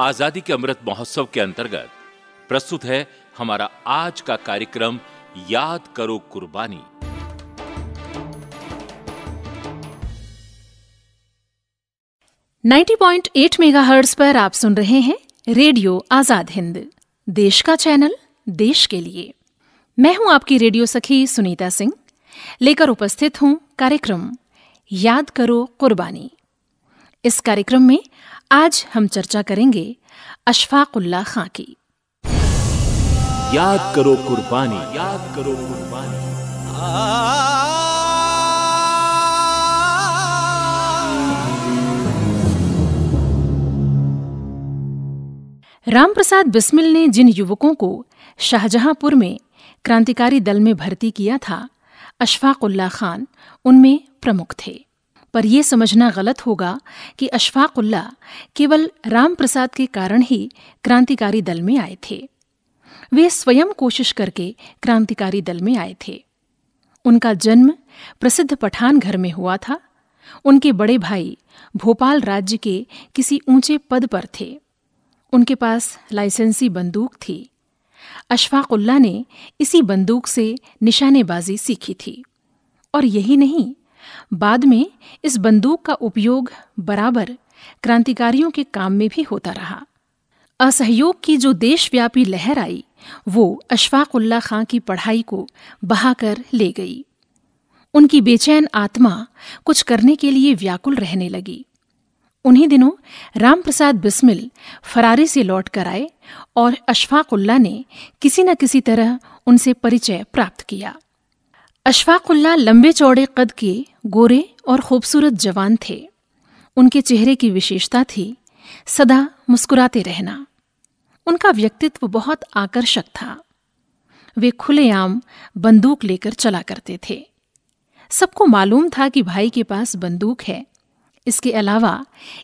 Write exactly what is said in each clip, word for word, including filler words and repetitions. आजादी के अमृत महोत्सव के अंतर्गत प्रस्तुत है हमारा आज का कार्यक्रम याद करो कुर्बानी। नब्बे पॉइंट आठ मेगाहर्ट्ज पर आप सुन रहे हैं रेडियो आजाद हिंद, देश का चैनल, देश के लिए। मैं हूं आपकी रेडियो सखी सुनीता सिंह, लेकर उपस्थित हूं कार्यक्रम याद करो कुर्बानी। इस कार्यक्रम में आज हम चर्चा करेंगे अशफ़ाक़ उल्ला खान की याद करो कुर्बानी। याद करो कुर्बानी। रामप्रसाद बिस्मिल ने जिन युवकों को शाहजहांपुर में क्रांतिकारी दल में भर्ती किया था, अशफ़ाक़ उल्ला खान उनमें प्रमुख थे। पर यह समझना गलत होगा कि अशफ़ाक़ उल्ला केवल रामप्रसाद के कारण ही क्रांतिकारी दल में आए थे। वे स्वयं कोशिश करके क्रांतिकारी दल में आए थे। उनका जन्म प्रसिद्ध पठान घर में हुआ था। उनके बड़े भाई भोपाल राज्य के किसी ऊंचे पद पर थे। उनके पास लाइसेंसी बंदूक थी। अशफ़ाक़ उल्ला ने इसी बंदूक से निशानेबाजी सीखी थी, और यही नहीं, बाद में इस बंदूक का उपयोग बराबर क्रांतिकारियों के काम में भी होता रहा। असहयोग की जो देशव्यापी लहर आई, वो अशफ़ाक़ उल्ला खान की पढ़ाई को बहाकर ले गई। उनकी बेचैन आत्मा कुछ करने के लिए व्याकुल रहने लगी। उन्हीं दिनों रामप्रसाद बिस्मिल फरारी से लौट कर आए और अशफ़ाक़ उल्ला ने किसी न किसी तरह उनसे परिचय प्राप्त किया। अशफ़ाक़ उल्ला लंबे चौड़े कद के, गोरे और खूबसूरत जवान थे। उनके चेहरे की विशेषता थी सदा मुस्कुराते रहना। उनका व्यक्तित्व बहुत आकर्षक था। वे खुलेआम बंदूक लेकर चला करते थे। सबको मालूम था कि भाई के पास बंदूक है। इसके अलावा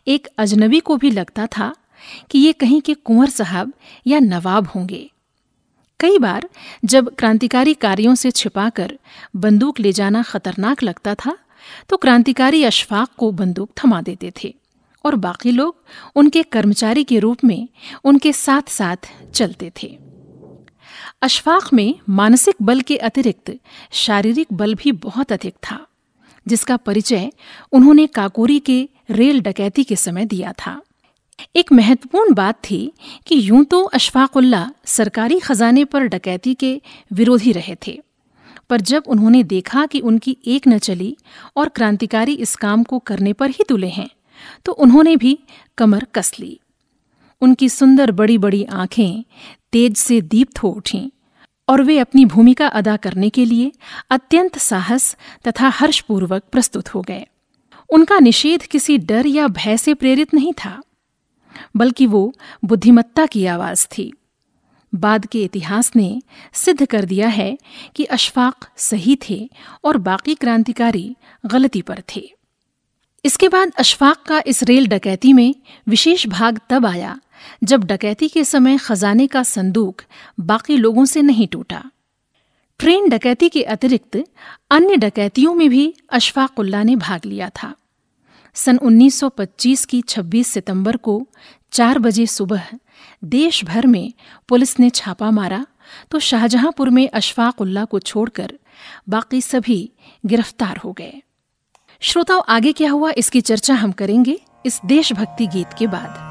एक अजनबी को भी लगता था कि ये कहीं के कुंवर साहब या नवाब होंगे। कई बार जब क्रांतिकारी कार्यों से छिपाकर बंदूक ले जाना खतरनाक लगता था, तो क्रांतिकारी अशफ़ाक़ को बंदूक थमा देते थे और बाकी लोग उनके कर्मचारी के रूप में उनके साथ साथ चलते थे। अशफ़ाक़ में मानसिक बल के अतिरिक्त शारीरिक बल भी बहुत अधिक था, जिसका परिचय उन्होंने काकोरी के रेल डकैती के समय दिया था। एक महत्वपूर्ण बात थी कि यूं तो अशफ़ाक़ उल्ला सरकारी खजाने पर डकैती के विरोधी रहे थे, पर जब उन्होंने देखा कि उनकी एक न चली और क्रांतिकारी इस काम को करने पर ही तुले हैं, तो उन्होंने भी कमर कस ली। उनकी सुंदर बड़ी बड़ी आंखें तेज से दीप्त हो उठीं और वे अपनी भूमिका अदा करने के लिए अत्यंत साहस तथा हर्षपूर्वक प्रस्तुत हो गए। उनका निषेध किसी डर या भय से प्रेरित नहीं था, बल्कि वो बुद्धिमत्ता की आवाज़ थी। बाद के इतिहास ने सिद्ध कर दिया है कि अशफ़ाक़ सही थे और बाकी क्रांतिकारी गलती पर थे। इसके बाद अशफ़ाक़ का इस रेल डकैती में विशेष भाग तब आया जब डकैती के समय खजाने का संदूक बाकी लोगों से नहीं टूटा। ट्रेन डकैती के अतिरिक्त अन्य डकैतियों में भी अशफ़ाक़ उल्ला ने भाग लिया था। सन उन्नीस सौ पच्चीस की छब्बीस सितंबर को चार बजे सुबह देश भर में पुलिस ने छापा मारा, तो शाहजहांपुर में अशफ़ाक़ उल्ला को छोड़कर बाकी सभी गिरफ्तार हो गए। श्रोताओं, आगे क्या हुआ इसकी चर्चा हम करेंगे इस देशभक्ति गीत के बाद।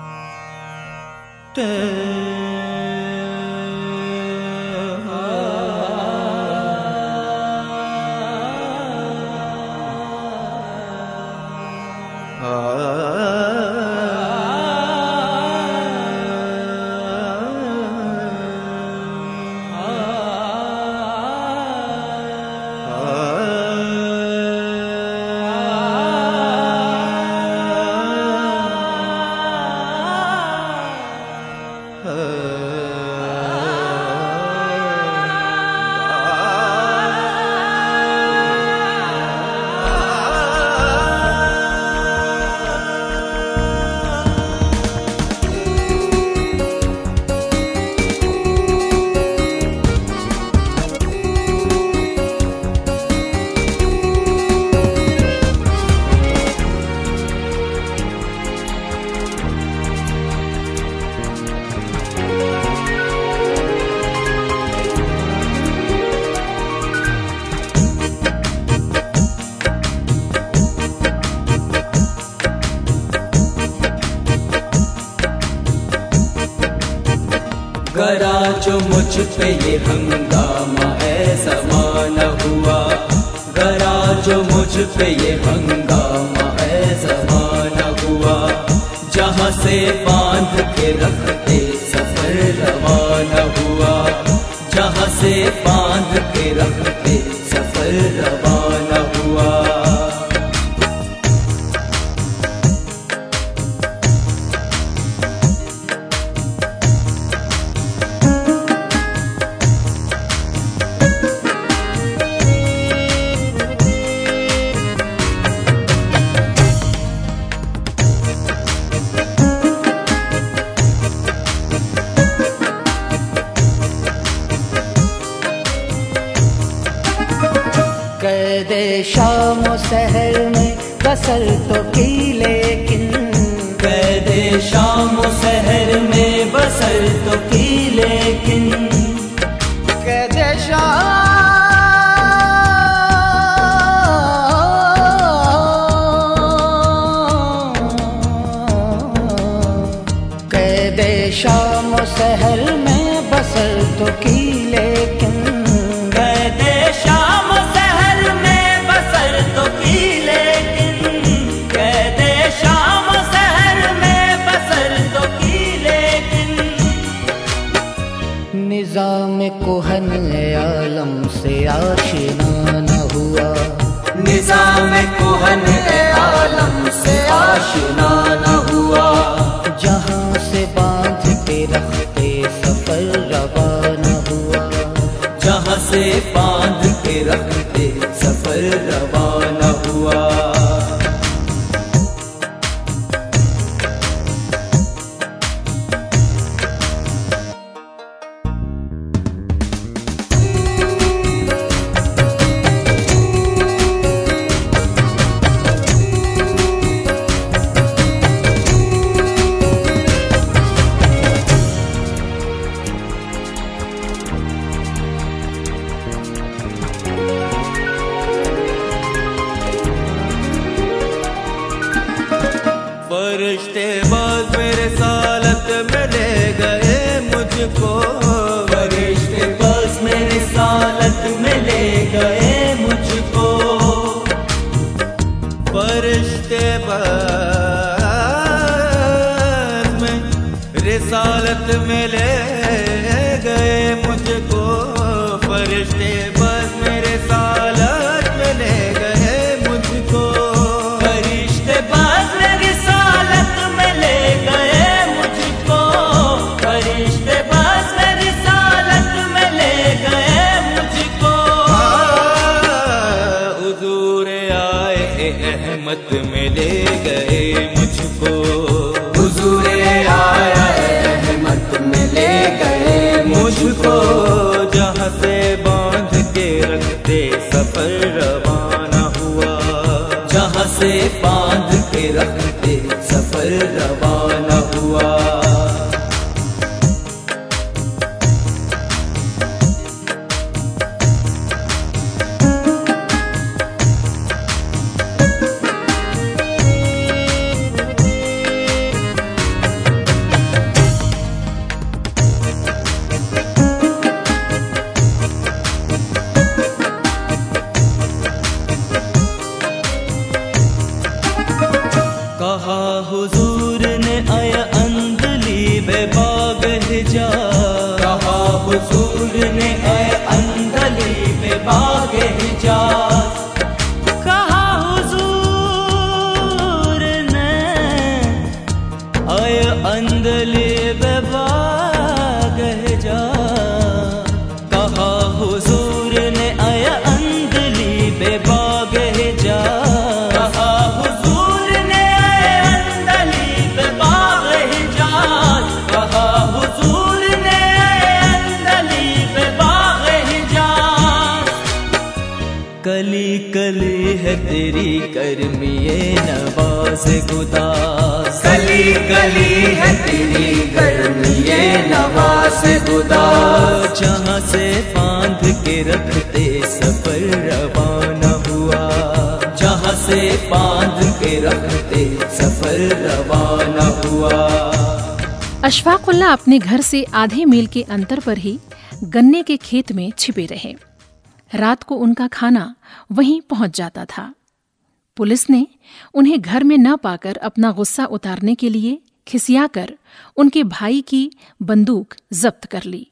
करा जो मुझ पे ये हंगामा ऐसा माना हुआ, करा जो मुझ पे ये हंगामा ऐसा माना हुआ, जहाँ से बांध के रखते सफर रवाना हुआ, जहाँ से बांध के रखते सफर रवाना हुआ। शहर में बसल तो की लेकिन, कैदे शाम शहर में बसल तो की लेकिन, कैदे शाम कैदे शाम शहर में बसल तो की लेकिन, कैदे शाम निज़ाम कोहन आलम से आशिना न हुआ, निज़ाम कोहन आलम से आशिना न हुआ, जहाँ से बांध के रखते सफर रवाना हुआ, जहाँ से बांध के रखते सफर रवाना हुआ। बांध के रखते सफर रवाना हुआ। अशफ़ाक़ उल्ला अपने घर से आधे मील के अंतर पर ही गन्ने के खेत में छिपे रहे। रात को उनका खाना वहीं पहुंच जाता था। पुलिस ने उन्हें घर में न पाकर अपना गुस्सा उतारने के लिए खिसियाकर उनके भाई की बंदूक जब्त कर ली।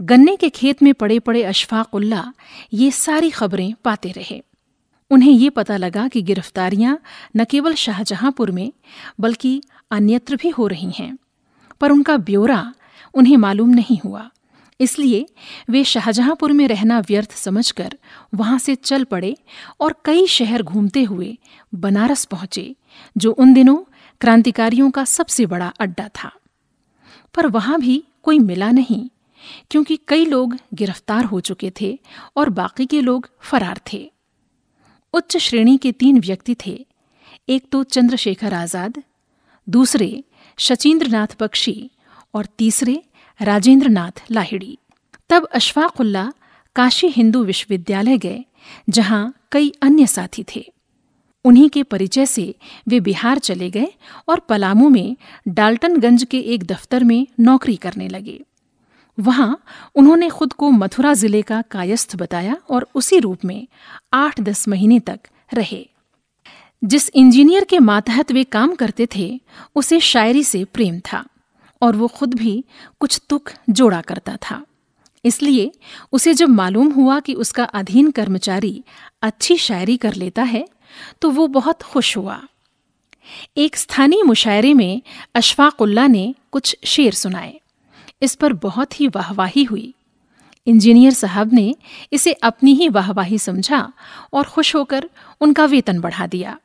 गन्ने के खेत में पड़े पड़े अशफ़ाक़ उल्ला ये सारी खबरें पाते रहे। उन्हें ये पता लगा कि गिरफ्तारियां न केवल शाहजहांपुर में बल्कि अन्यत्र भी हो रही हैं, पर उनका ब्यौरा उन्हें मालूम नहीं हुआ। इसलिए वे शाहजहांपुर में रहना व्यर्थ समझकर वहां से चल पड़े और कई शहर घूमते हुए बनारस पहुंचे, जो उन दिनों क्रांतिकारियों का सबसे बड़ा अड्डा था। पर वहां भी कोई मिला नहीं, क्योंकि कई लोग गिरफ्तार हो चुके थे और बाकी के लोग फरार थे। उच्च श्रेणी के तीन व्यक्ति थे, एक तो चंद्रशेखर आजाद, दूसरे शचीन्द्रनाथ बख्शी और तीसरे राजेंद्रनाथ लाहिड़ी। तब अशफ़ाक़ उल्ला काशी हिंदू विश्वविद्यालय गए, जहां कई अन्य साथी थे। उन्हीं के परिचय से वे बिहार चले गए और पलामू में डाल्टनगंज के एक दफ्तर में नौकरी करने लगे। वहां उन्होंने खुद को मथुरा जिले का कायस्थ बताया और उसी रूप में आठ दस महीने तक रहे। जिस इंजीनियर के मातहत वे काम करते थे, उसे शायरी से प्रेम था और वो खुद भी कुछ तुक जोड़ा करता था। इसलिए उसे जब मालूम हुआ कि उसका अधीन कर्मचारी अच्छी शायरी कर लेता है, तो वो बहुत खुश हुआ। एक स्थानीय मुशायरे में अशफ़ाक़ उल्ला ने कुछ शेर सुनाए। इस पर बहुत ही वाहवाही हुई। इंजीनियर साहब ने इसे अपनी ही वाहवाही समझा और खुश होकर उनका वेतन बढ़ा दिया।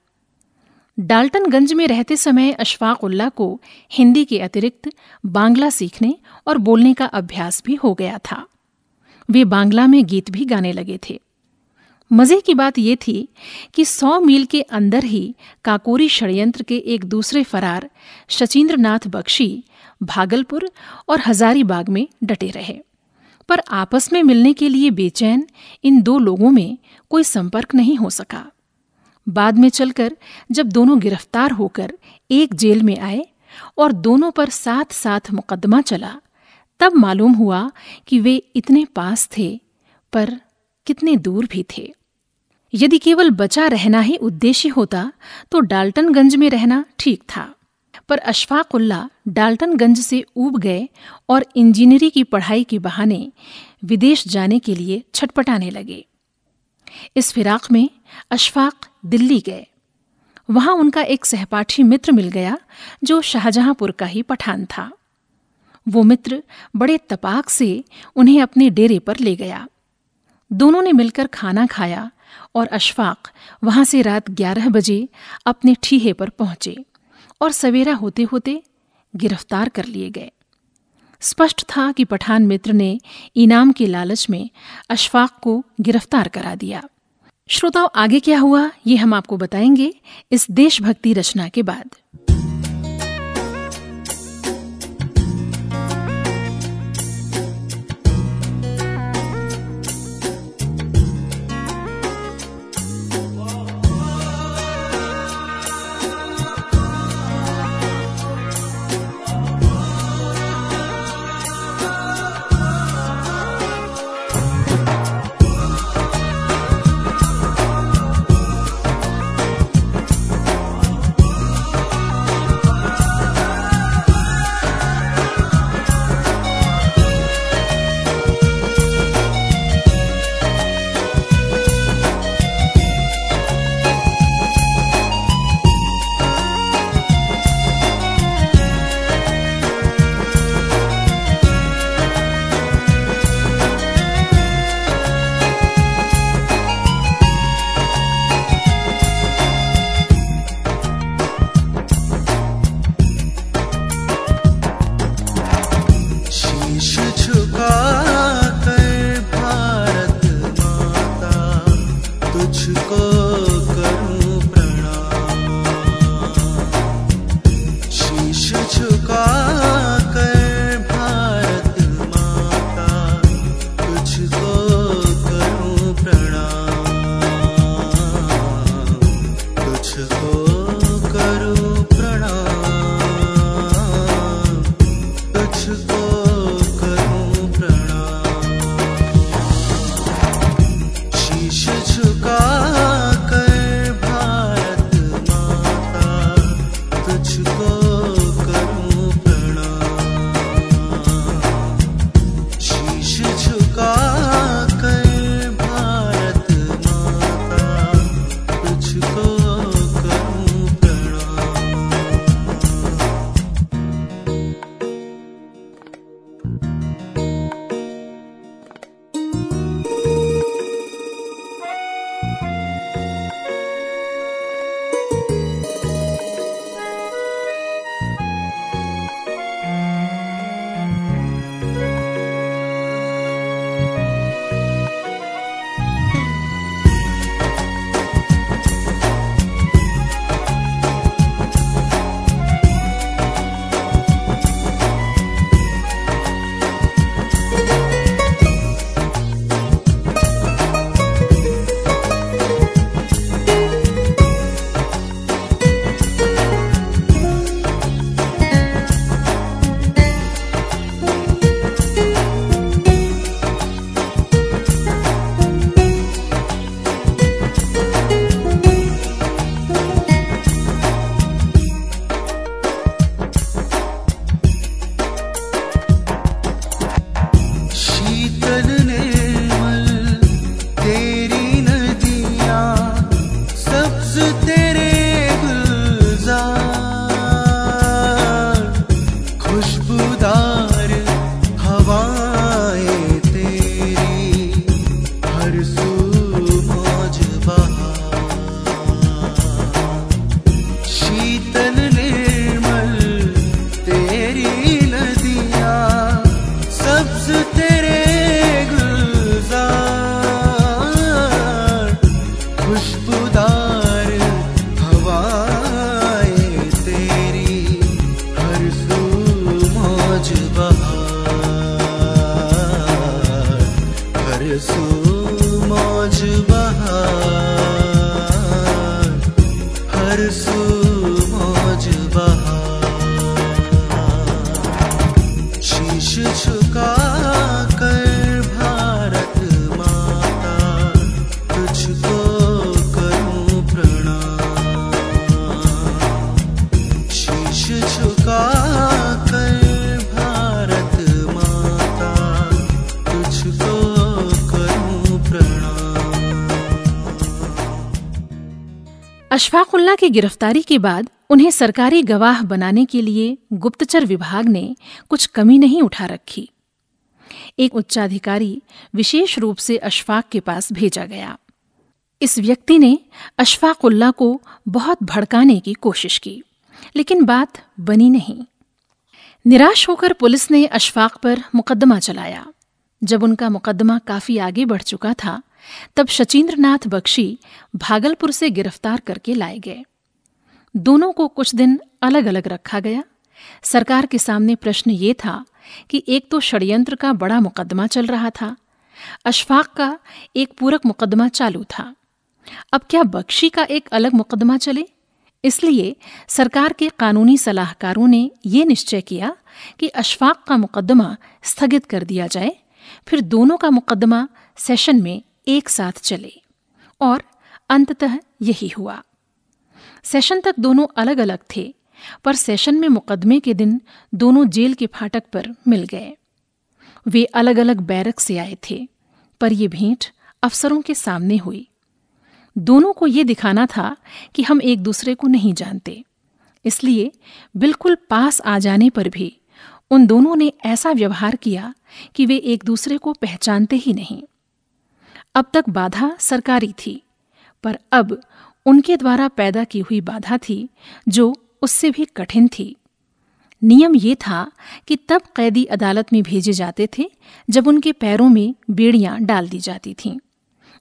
डाल्टनगंज में रहते समय अशफ़ाक़ उल्ला को हिंदी के अतिरिक्त बांग्ला सीखने और बोलने का अभ्यास भी हो गया था। वे बांग्ला में गीत भी गाने लगे थे। मज़े की बात ये थी कि सौ मील के अंदर ही काकोरी षड्यंत्र के एक दूसरे फरार शचीन्द्रनाथ बख्शी भागलपुर और हजारीबाग में डटे रहे, पर आपस में मिलने के लिए बेचैन इन दो लोगों में कोई संपर्क नहीं हो सका। बाद में चलकर जब दोनों गिरफ्तार होकर एक जेल में आए और दोनों पर साथ साथ मुकदमा चला, तब मालूम हुआ कि वे इतने पास थे पर कितने दूर भी थे। यदि केवल बचा रहना ही उद्देश्य होता तो डाल्टनगंज में रहना ठीक था, पर अशफ़ाक़ उल्ला डाल्टनगंज से ऊब गए और इंजीनियरी की पढ़ाई के बहाने विदेश जाने के लिए छटपटाने लगे। इस फिराक में अशफ़ाक़ दिल्ली गए। वहां उनका एक सहपाठी मित्र मिल गया, जो शाहजहांपुर का ही पठान था। वो मित्र बड़े तपाक से उन्हें अपने डेरे पर ले गया। दोनों ने मिलकर खाना खाया और अशफ़ाक़ वहां से रात ग्यारह बजे अपने ठीहे पर पहुंचे और सवेरा होते होते गिरफ्तार कर लिए गए। स्पष्ट था कि पठान मित्र ने इनाम के लालच में अशफ़ाक़ को गिरफ्तार करा दिया। श्रोताओं, आगे क्या हुआ ये हम आपको बताएंगे इस देशभक्ति रचना के बाद। अशफ़ाक़ उल्ला की गिरफ्तारी के बाद उन्हें सरकारी गवाह बनाने के लिए गुप्तचर विभाग ने कुछ कमी नहीं उठा रखी। एक उच्चाधिकारी विशेष रूप से अशफ़ाक़ के पास भेजा गया। इस व्यक्ति ने अशफ़ाक़ उल्ला को बहुत भड़काने की कोशिश की, लेकिन बात बनी नहीं। निराश होकर पुलिस ने अशफ़ाक़ पर मुकदमा चलाया। जब उनका मुकदमा काफ़ी आगे बढ़ चुका था, तब शचीन्द्रनाथ बख्शी भागलपुर से गिरफ्तार करके लाए गए। दोनों को कुछ दिन अलग अलग रखा गया। सरकार के सामने प्रश्न ये था कि एक तो षड्यंत्र का बड़ा मुकदमा चल रहा था, अशफ़ाक़ का एक पूरक मुकदमा चालू था, अब क्या बख्शी का एक अलग मुकदमा चले। इसलिए सरकार के कानूनी सलाहकारों ने ये निश्चय किया कि अशफ़ाक़ का मुकदमा स्थगित कर दिया जाए, फिर दोनों का मुकदमा सेशन में एक साथ चले, और अंततः यही हुआ। सेशन तक दोनों अलग अलग थे, पर सेशन में मुकदमे के दिन दोनों जेल के फाटक पर मिल गए। वे अलग अलग बैरक से आए थे, पर यह भेंट अफसरों के सामने हुई। दोनों को ये दिखाना था कि हम एक दूसरे को नहीं जानते, इसलिए बिल्कुल पास आ जाने पर भी उन दोनों ने ऐसा व्यवहार किया कि वे एक दूसरे को पहचानते ही नहीं। अब तक बाधा सरकारी थी, पर अब उनके द्वारा पैदा की हुई बाधा थी जो उससे भी कठिन थी। नियम ये था कि तब कैदी अदालत में भेजे जाते थे जब उनके पैरों में बेड़ियां डाल दी जाती थीं,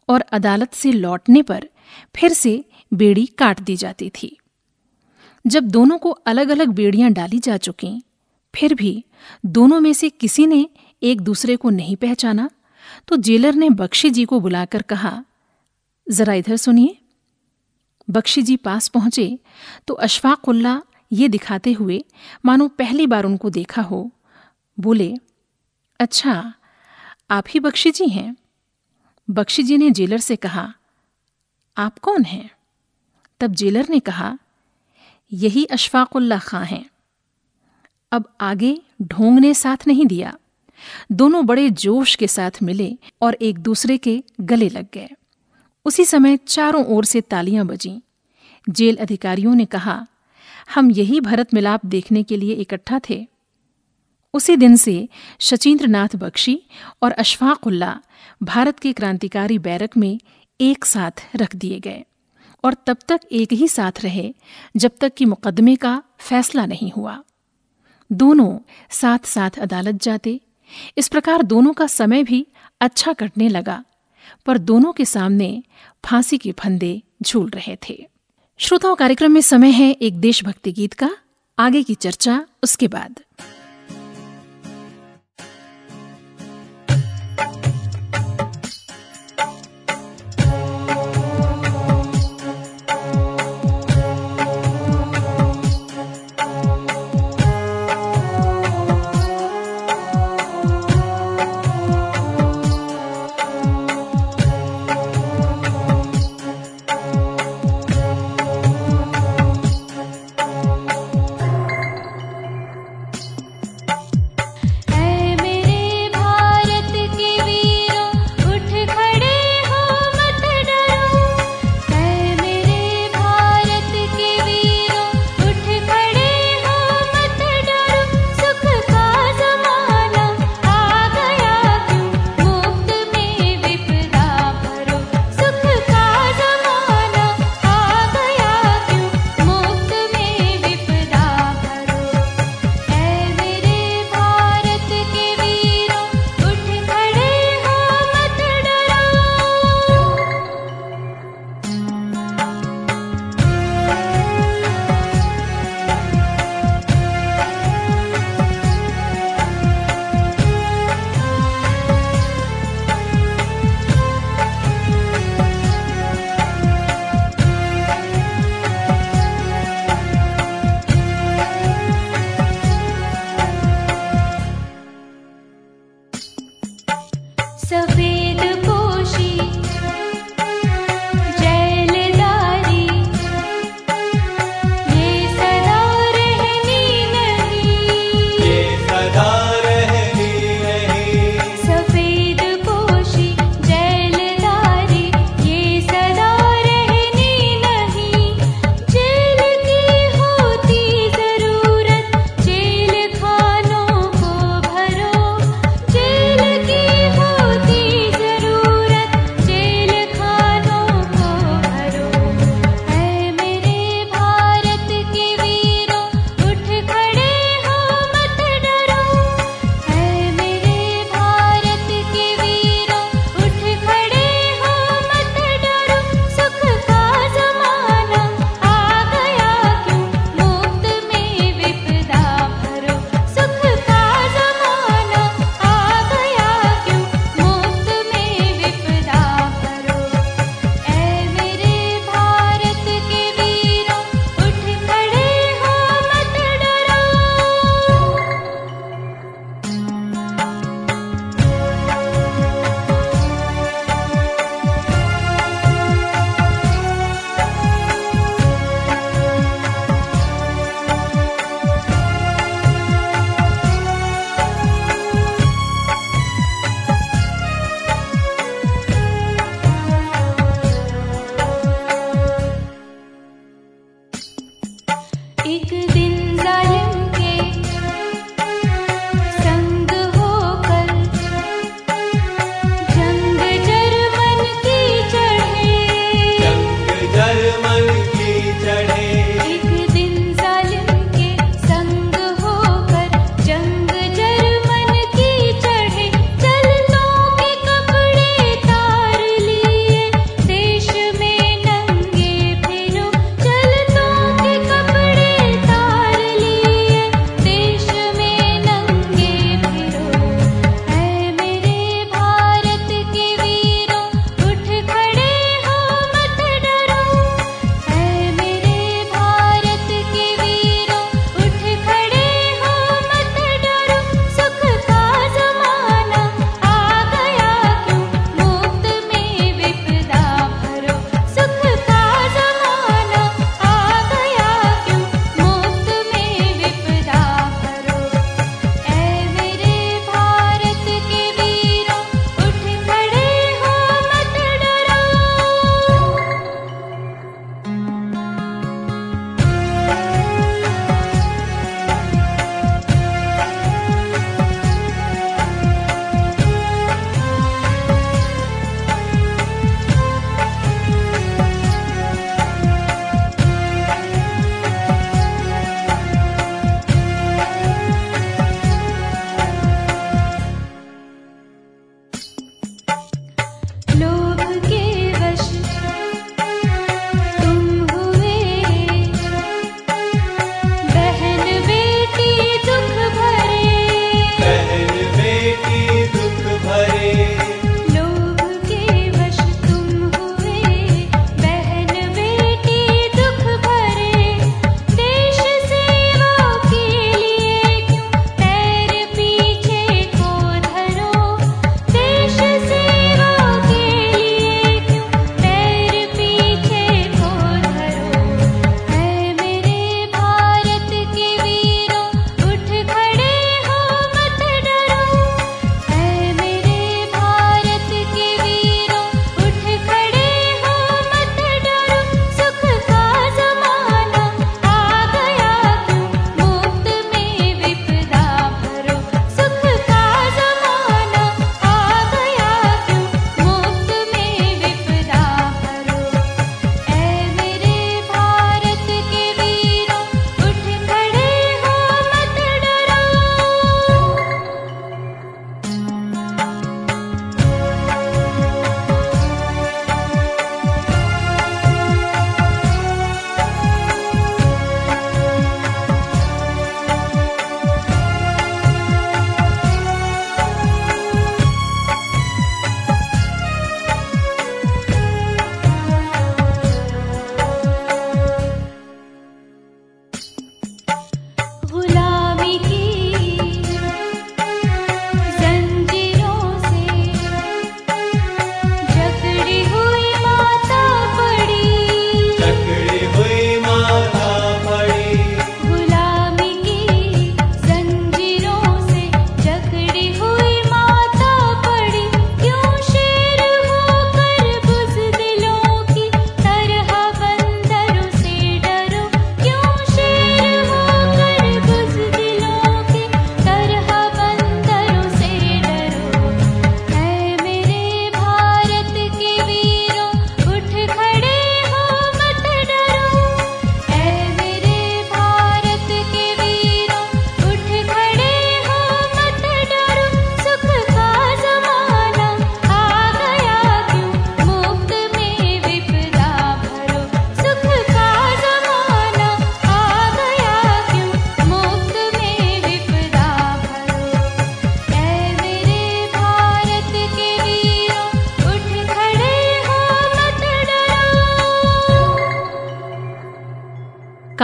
और अदालत से लौटने पर फिर से बेड़ी काट दी जाती थी। जब दोनों को अलग अलग बेड़ियां डाली जा चुकीं, फिर भी दोनों में से किसी ने एक दूसरे को नहीं पहचाना, तो जेलर ने बख्शी जी को बुलाकर कहा, जरा इधर सुनिए। बख्शी जी पास पहुंचे तो अशफ़ाक़ उल्ला ये दिखाते हुए मानो पहली बार उनको देखा हो, बोले, अच्छा आप ही बख्शी जी हैं। बख्शी जी ने जेलर से कहा, आप कौन हैं? तब जेलर ने कहा, यही अशफ़ाक़ उल्ला खान हैं। अब आगे ढोंग ने साथ नहीं दिया, दोनों बड़े जोश के साथ मिले और एक दूसरे के गले लग गए। उसी समय चारों ओर से तालियां बजीं। जेल अधिकारियों ने कहा, हम यही भरत मिलाप देखने के लिए इकट्ठा थे। उसी दिन से शचीन्द्रनाथ बख्शी और अशफ़ाक़ उल्ला भारत के क्रांतिकारी बैरक में एक साथ रख दिए गए और तब तक एक ही साथ रहे जब तक कि मुकदमे का फैसला नहीं हुआ। दोनों साथ साथ अदालत जाते। इस प्रकार दोनों का समय भी अच्छा कटने लगा, पर दोनों के सामने फांसी के फंदे झूल रहे थे। श्रोताओं, कार्यक्रम में समय है एक देशभक्ति गीत का, आगे की चर्चा उसके बाद।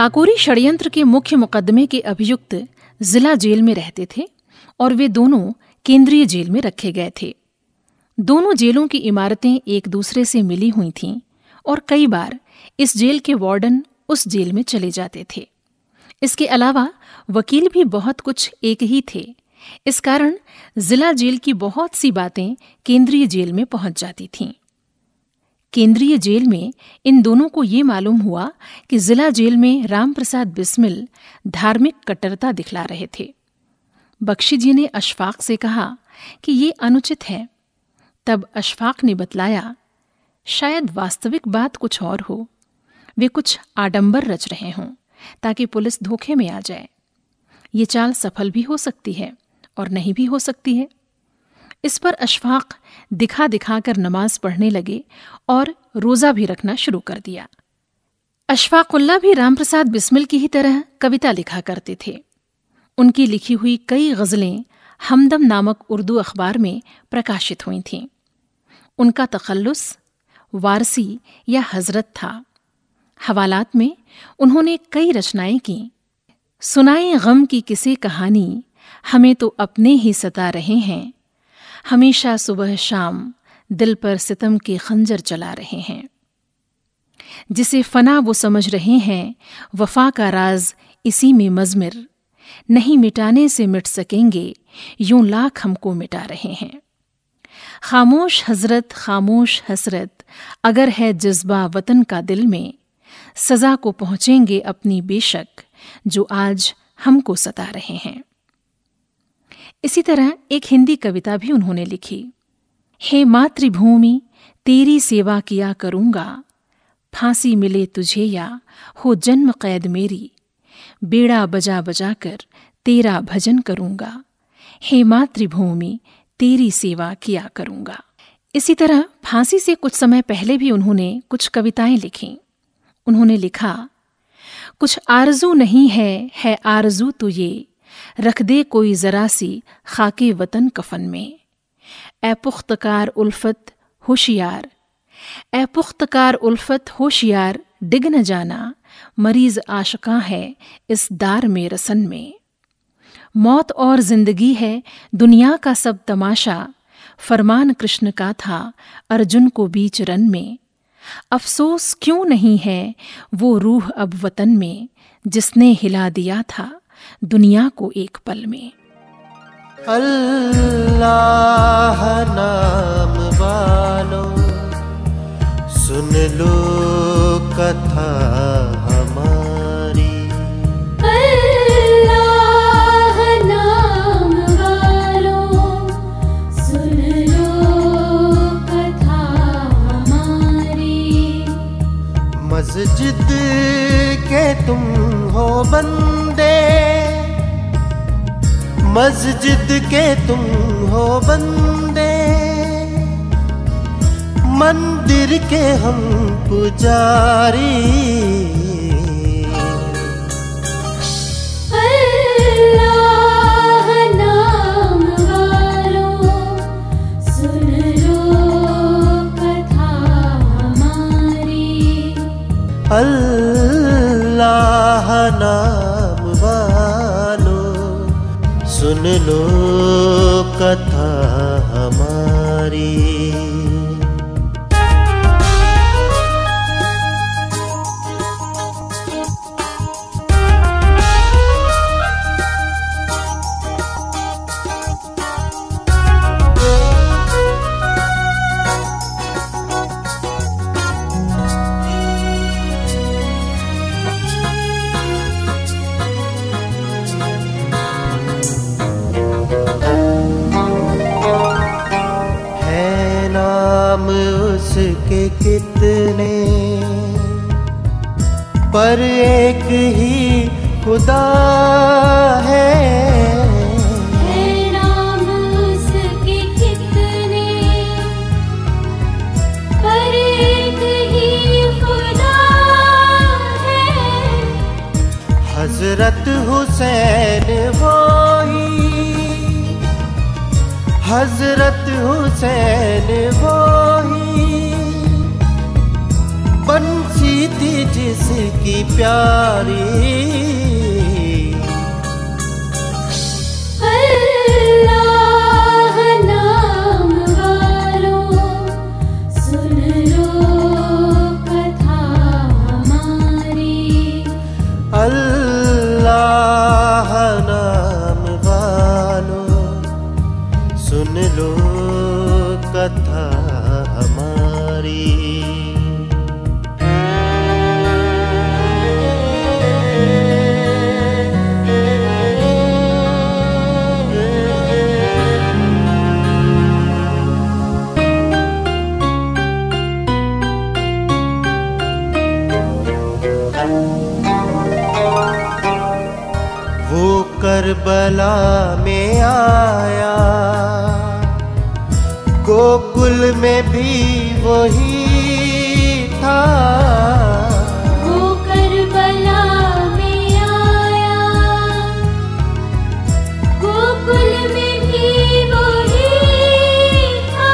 काकोरी षड्यंत्र के मुख्य मुकदमे के अभियुक्त जिला जेल में रहते थे और वे दोनों केंद्रीय जेल में रखे गए थे। दोनों जेलों की इमारतें एक दूसरे से मिली हुई थीं और कई बार इस जेल के वार्डन उस जेल में चले जाते थे। इसके अलावा वकील भी बहुत कुछ एक ही थे। इस कारण जिला जेल की बहुत सी बातें केंद्रीय जेल में पहुंच जाती थीं। केंद्रीय जेल में इन दोनों को ये मालूम हुआ कि जिला जेल में रामप्रसाद बिस्मिल धार्मिक कट्टरता दिखला रहे थे। बख्शी जी ने अशफ़ाक़ से कहा कि ये अनुचित है। तब अशफ़ाक़ ने बतलाया, शायद वास्तविक बात कुछ और हो, वे कुछ आडंबर रच रहे हों ताकि पुलिस धोखे में आ जाए। ये चाल सफल भी हो सकती है और नहीं भी हो सकती है। इस पर अशफ़ाक़ दिखा दिखा कर नमाज पढ़ने लगे और रोज़ा भी रखना शुरू कर दिया। अशफ़ाक़ उल्ला भी रामप्रसाद बिस्मिल की ही तरह कविता लिखा करते थे। उनकी लिखी हुई कई गज़लें हमदम नामक उर्दू अखबार में प्रकाशित हुई थीं। उनका तखल्लुस वारसी या हजरत था। हवालात में उन्होंने कई रचनाएं कीं। सुनाए गम की किसे कहानी, हमें तो अपने ही सता रहे हैं, हमेशा सुबह शाम दिल पर सितम के खंजर चला रहे हैं, जिसे फना वो समझ रहे हैं, वफा का राज इसी में मजमिर, नहीं मिटाने से मिट सकेंगे, यूं लाख हमको मिटा रहे हैं। खामोश हजरत खामोश हसरत, अगर है जज्बा वतन का दिल में, सजा को पहुंचेंगे अपनी बेशक, जो आज हमको सता रहे हैं। इसी तरह एक हिंदी कविता भी उन्होंने लिखी, हे मातृभूमि तेरी सेवा किया करूंगा, फांसी मिले तुझे या हो जन्म कैद मेरी, बेड़ा बजा बजा कर तेरा भजन करूंगा, हे मातृभूमि तेरी सेवा किया करूंगा। इसी तरह फांसी से कुछ समय पहले भी उन्होंने कुछ कविताएं लिखीं। उन्होंने लिखा, कुछ आरजू नहीं है, है आरजू तो ये, रख दे कोई जरा सी खाके वतन कफन में, ए पुख्तकार उल्फत होशियार, ए पुख्तकार उल्फत होशियार, डिग न जाना, मरीज आशका है इस दार में रसन में, मौत और जिंदगी है दुनिया का सब तमाशा, फरमान कृष्ण का था अर्जुन को बीच रन में, अफसोस क्यों नहीं है वो रूह अब वतन में, जिसने हिला दिया था दुनिया को एक पल में। अल्लाह नाम वालो सुन लो कथा हमारी, अल्लाह नाम वालो सुन लो कथा हमारी, मस्जिद के तुम हो बंदे, मस्जिद के तुम हो बंदे, मंदिर के हम पुजारी, अल्लाह नाम वालों सुन लो कथा हमारी, अल्लाह नाम वालों सुन लो कथा हमारी। पर एक ही खुदा है, है नाम उसके कितने, पर एक ही खुदा है, हजरत हुसैन वही, हजरत हुसैन वही, बंसी थी जिसकी की प्यारी। अल्लाह नाम वालों सुन लो कथा हमारी। अल्लाह नाम वालों सुन लो कथा हमारी। करबला में आया, गोकुल में भी वही था। वो करबला में आया, गोकुल में भी वही था।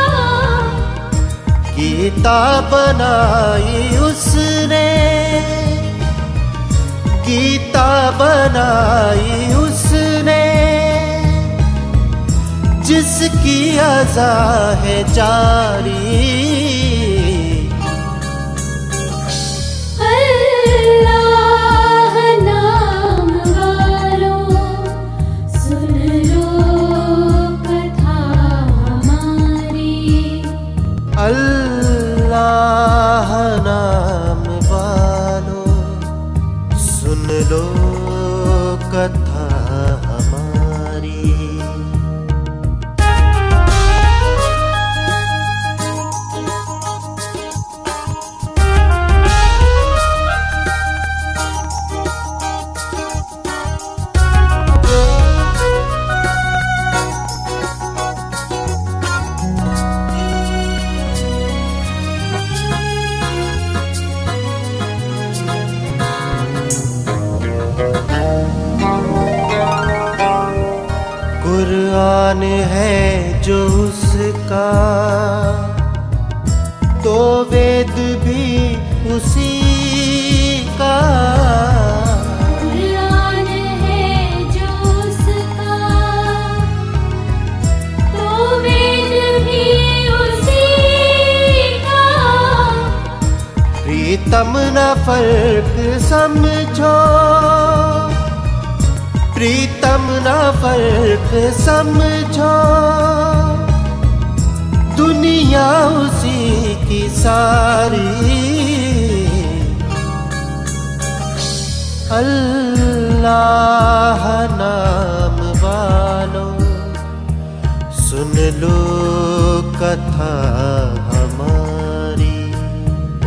गीता बनाई उसने, गीता बनाई उसने, जिसकी अज़ा है जारी। अल्लाह नाम वालों सुन लो कथा हमारी। अल्लाह नाम वालों सुन लो कथा हमारी। कुरान है जो उसका, तो वेद भी उसी का। कुरान है जो उसका, तो वेद भी उसी का। प्रीतम न फर्क समझो, प्रीतम ना फर्क समझो, दुनिया उसी की सारी। अल्लाह नाम वालों सुन लो कथा हमारी।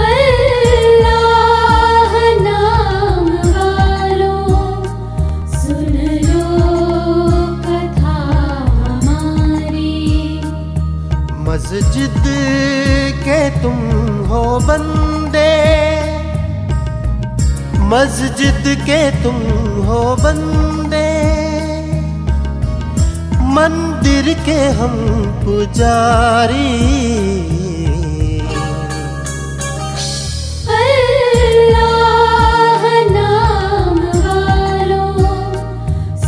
अल्लाह नाम वालों सुन मस्जिद के तुम हो बंदे, मस्जिद के तुम हो बंदे, मंदिर के हम पुजारी। अल्लाह नाम वालों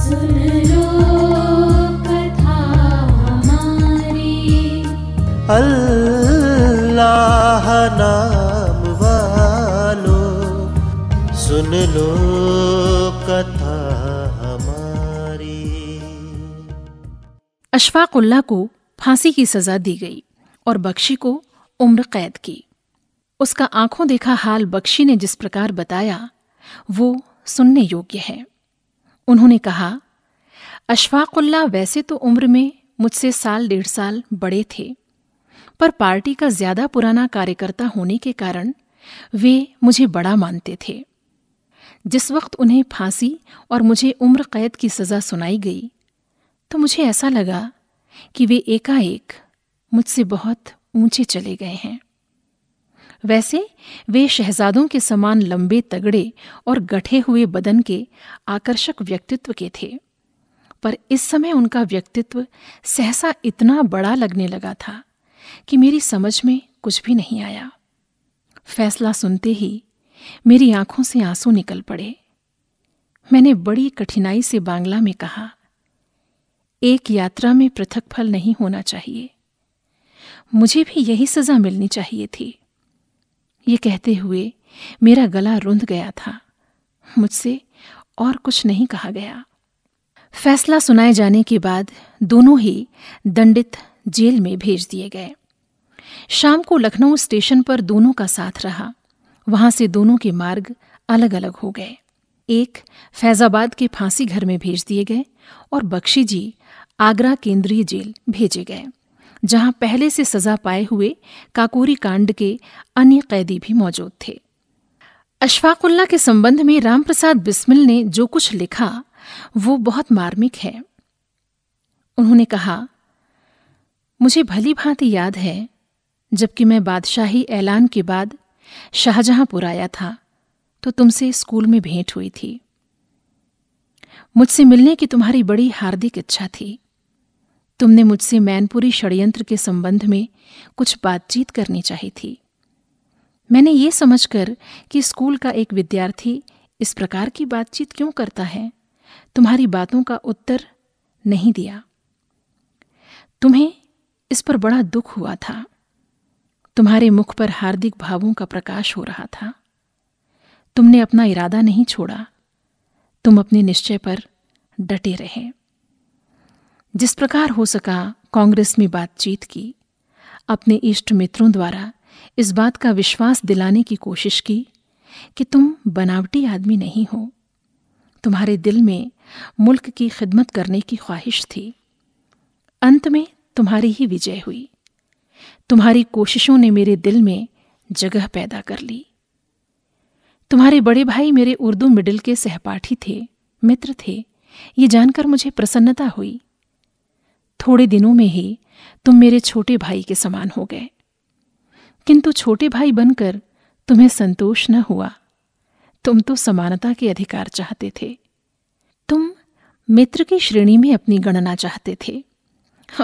सुन लो कथा हमारी। अल्लाह नाम वालों सुन लो कथा हमारी। अशफ़ाक़ उल्ला को फांसी की सजा दी गई और बख्शी को उम्र कैद की। उसका आंखों देखा हाल बख्शी ने जिस प्रकार बताया वो सुनने योग्य है। उन्होंने कहा, अशफ़ाक़ उल्ला वैसे तो उम्र में मुझसे साल डेढ़ साल बड़े थे, पर पार्टी का ज्यादा पुराना कार्यकर्ता होने के कारण वे मुझे बड़ा मानते थे। जिस वक्त उन्हें फांसी और मुझे उम्र कैद की सजा सुनाई गई तो मुझे ऐसा लगा कि वे एकाएक मुझसे बहुत ऊंचे चले गए हैं। वैसे वे शहजादों के समान लंबे तगड़े और गठे हुए बदन के आकर्षक व्यक्तित्व के थे, पर इस समय उनका व्यक्तित्व सहसा इतना बड़ा लगने लगा था कि मेरी समझ में कुछ भी नहीं आया। फैसला सुनते ही मेरी आंखों से आंसू निकल पड़े। मैंने बड़ी कठिनाई से बांग्ला में कहा, एक यात्रा में पृथक फल नहीं होना चाहिए, मुझे भी यही सजा मिलनी चाहिए थी। ये कहते हुए मेरा गला रुंध गया था। मुझसे और कुछ नहीं कहा गया। फैसला सुनाए जाने के बाद दोनों ही दंडित जेल में भेज दिए गए। शाम को लखनऊ स्टेशन पर दोनों का साथ रहा। वहां से दोनों के मार्ग अलग अलग हो गए। एक फैजाबाद के फांसी घर में भेज दिए गए और बख्शी जी आगरा केंद्रीय जेल भेजे गए, जहां पहले से सजा पाए हुए काकोरी कांड के अन्य कैदी भी मौजूद थे। अशफ़ाक़ उल्ला के संबंध में रामप्रसाद बिस्मिल ने जो कुछ लिखा वो बहुत मार्मिक है। उन्होंने कहा, मुझे भली भांति याद है जबकि मैं बादशाही ऐलान के बाद शाहजहांपुर आया था तो तुमसे स्कूल में भेंट हुई थी। मुझसे मिलने की तुम्हारी बड़ी हार्दिक इच्छा थी। तुमने मुझसे मैनपुरी षड्यंत्र के संबंध में कुछ बातचीत करनी चाहिए थी। मैंने ये समझकर कि स्कूल का एक विद्यार्थी इस प्रकार की बातचीत क्यों करता है, तुम्हारी बातों का उत्तर नहीं दिया। तुम्हें इस पर बड़ा दुख हुआ था। तुम्हारे मुख पर हार्दिक भावों का प्रकाश हो रहा था। तुमने अपना इरादा नहीं छोड़ा, तुम अपने निश्चय पर डटे रहे। जिस प्रकार हो सका कांग्रेस में बातचीत की, अपने इष्ट मित्रों द्वारा इस बात का विश्वास दिलाने की कोशिश की कि तुम बनावटी आदमी नहीं हो। तुम्हारे दिल में मुल्क की खिदमत करने की ख्वाहिश थी। अंत में तुम्हारी ही विजय हुई। तुम्हारी कोशिशों ने मेरे दिल में जगह पैदा कर ली। तुम्हारे बड़े भाई मेरे उर्दू मिडिल के सहपाठी थे, मित्र थे। ये जानकर मुझे प्रसन्नता हुई। थोड़े दिनों में ही तुम मेरे छोटे भाई के समान हो गए। किंतु छोटे भाई बनकर तुम्हें संतोष न हुआ। तुम तो समानता के अधिकार चाहते थे। तुम मित्र की श्रेणी में अपनी गणना चाहते थे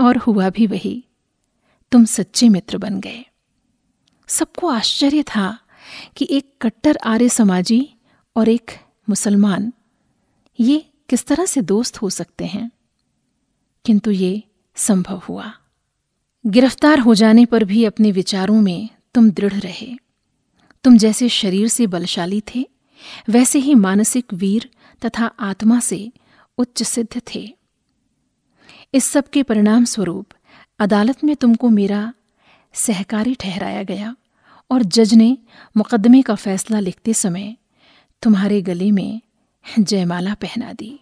और हुआ भी वही। तुम सच्चे मित्र बन गए। सबको आश्चर्य था कि एक कट्टर आर्य समाजी और एक मुसलमान ये किस तरह से दोस्त हो सकते हैं, किंतु ये संभव हुआ। गिरफ्तार हो जाने पर भी अपने विचारों में तुम दृढ़ रहे। तुम जैसे शरीर से बलशाली थे, वैसे ही मानसिक वीर तथा आत्मा से उच्च सिद्ध थे। इस सब के परिणाम स्वरूप अदालत में तुमको मेरा सहकारी ठहराया गया और जज ने मुकदमे का फैसला लिखते समय तुम्हारे गले में जयमाला पहना दी।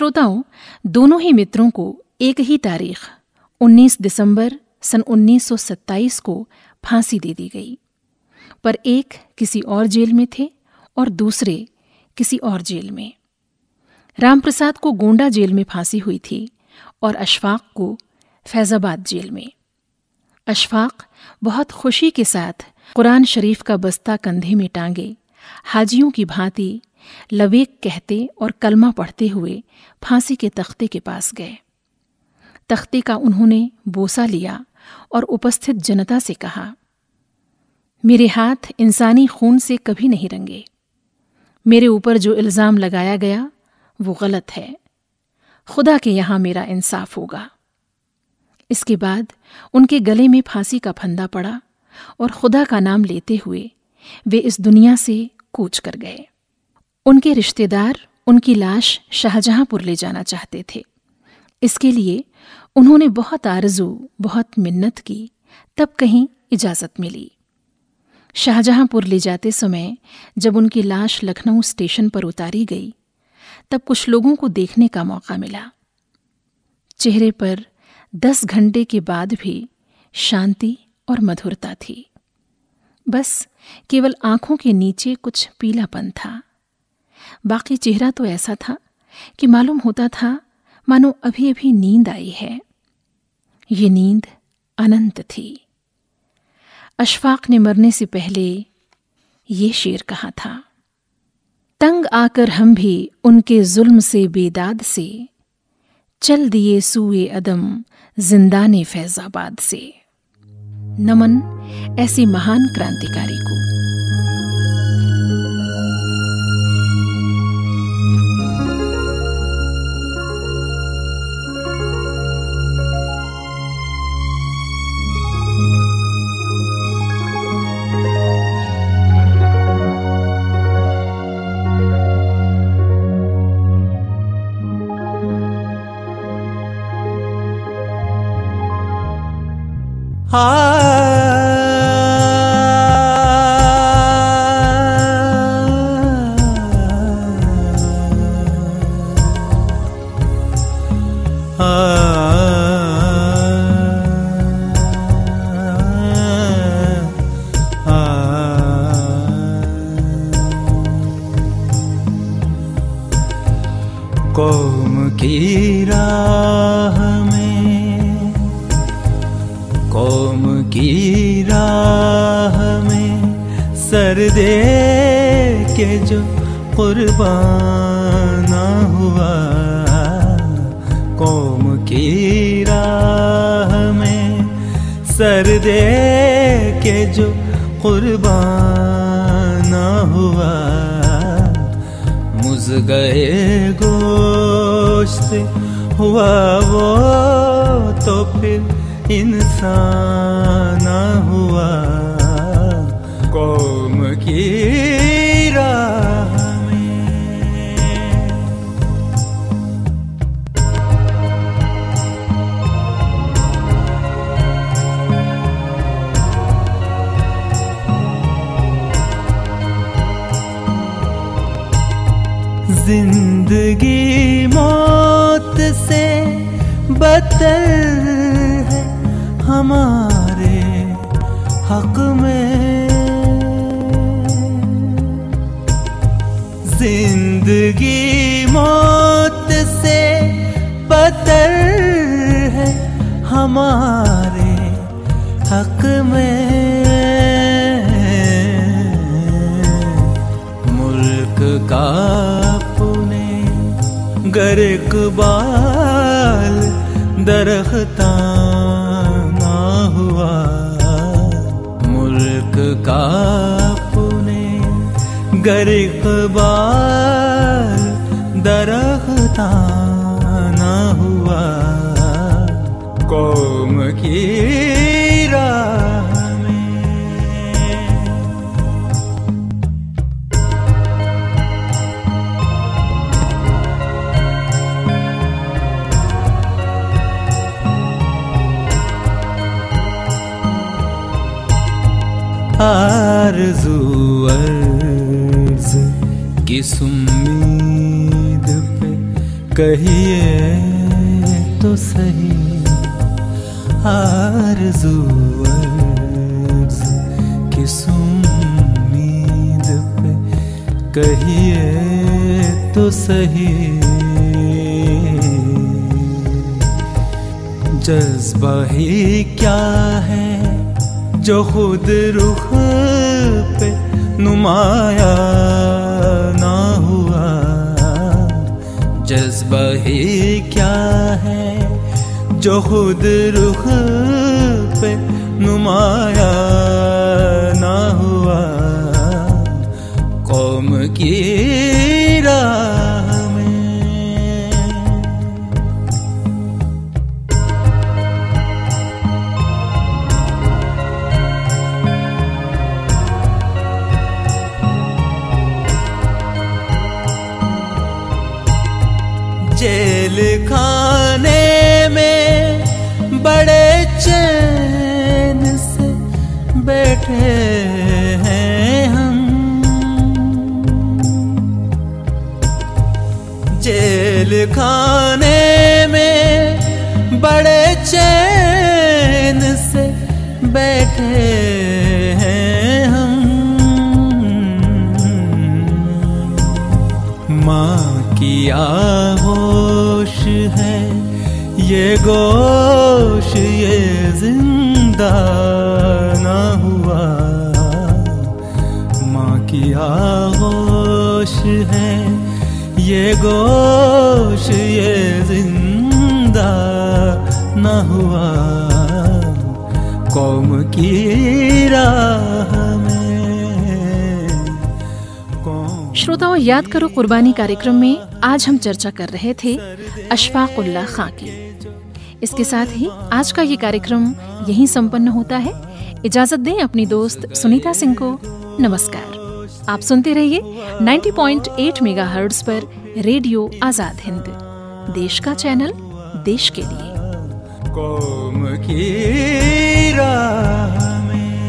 श्रोताओं, दोनों ही मित्रों को एक ही तारीख उन्नीस दिसंबर सन उन्नीस सौ सत्ताईस को फांसी दे दी गई, पर एक किसी और जेल में थे और दूसरे किसी और जेल में। रामप्रसाद को गोंडा जेल में फांसी हुई थी और अशफ़ाक़ को फैजाबाद जेल में। अशफ़ाक़ बहुत खुशी के साथ कुरान शरीफ का बस्ता कंधे में टांगे हाजियों की भांति लबैक कहते और कलमा पढ़ते हुए फांसी के तख्ते के पास गए। तख्ते का उन्होंने बोसा लिया और उपस्थित जनता से कहा, मेरे हाथ इंसानी खून से कभी नहीं रंगे। मेरे ऊपर जो इल्ज़ाम लगाया गया वो गलत है। खुदा के यहाँ मेरा इंसाफ होगा। इसके बाद उनके गले में फांसी का फंदा पड़ा और खुदा का नाम लेते हुए वे इस दुनिया से कूच कर गए। उनके रिश्तेदार उनकी लाश शाहजहांपुर ले जाना चाहते थे। इसके लिए उन्होंने बहुत आरज़ू, बहुत मिन्नत की, तब कहीं इजाज़त मिली। शाहजहांपुर ले जाते समय जब उनकी लाश लखनऊ स्टेशन पर उतारी गई, तब कुछ लोगों को देखने का मौका मिला। चेहरे पर दस घंटे के बाद भी शांति और मधुरता थी। बस केवल आँखों के नीचे कुछ पीलापन था। बाकी चेहरा तो ऐसा था कि मालूम होता था मानो अभी अभी नींद आई है। ये नींद अनंत थी। अशफ़ाक़ ने मरने से पहले ये शेर कहा था, तंग आकर हम भी उनके जुल्म से बेदाद से, चल दिए सूए अदम जिंदाने फैजाबाद से। नमन ऐसी महान क्रांतिकारी को। जिंदगी मौत से बदतर है हमारे हक में। जिंदगी मौत से बदतर है हमारे हक में। मुल्क का गर्क बाल दरख्ता ना हुआ। मुल्क का पुने गर्क बाल दरख्ता ना हुआ। कौम की आरज़ू अर्ज़ किस उम्मीद पे कहिए तो सही आरज़ू अर्ज़ किस उम्मीद पे, कहिए तो सही जज्बा ही क्या है जो खुद रुख पे नुमाया ना हुआ, जज्बा ही क्या है जो खुद रुख पे नुमाया ना हुआ, कौम की राह में जेल खाने में बड़े चैन से बैठे हैं हम, जेल खाने में बड़े चैन से बैठे हैं हम, माँ की आगोश है ये गोश ये जिंदा ना हुआ, माँ की आगोश है ये गोश ये जिंदा ना हुआ, कौम की राह में कौम। श्रोताओं, याद करो कुर्बानी कार्यक्रम में आज हम चर्चा कर रहे थे अशफ़ाक़ उल्ला खान की। इसके साथ ही आज का ये कार्यक्रम यहीं संपन्न होता है। इजाजत दें अपनी दोस्त सुनीता सिंह को। नमस्कार। आप सुनते रहिए नब्बे पॉइंट आठ मेगाहर्ट्ज़ पर रेडियो आजाद हिंद, देश का चैनल, देश के लिए। कौम की राह में।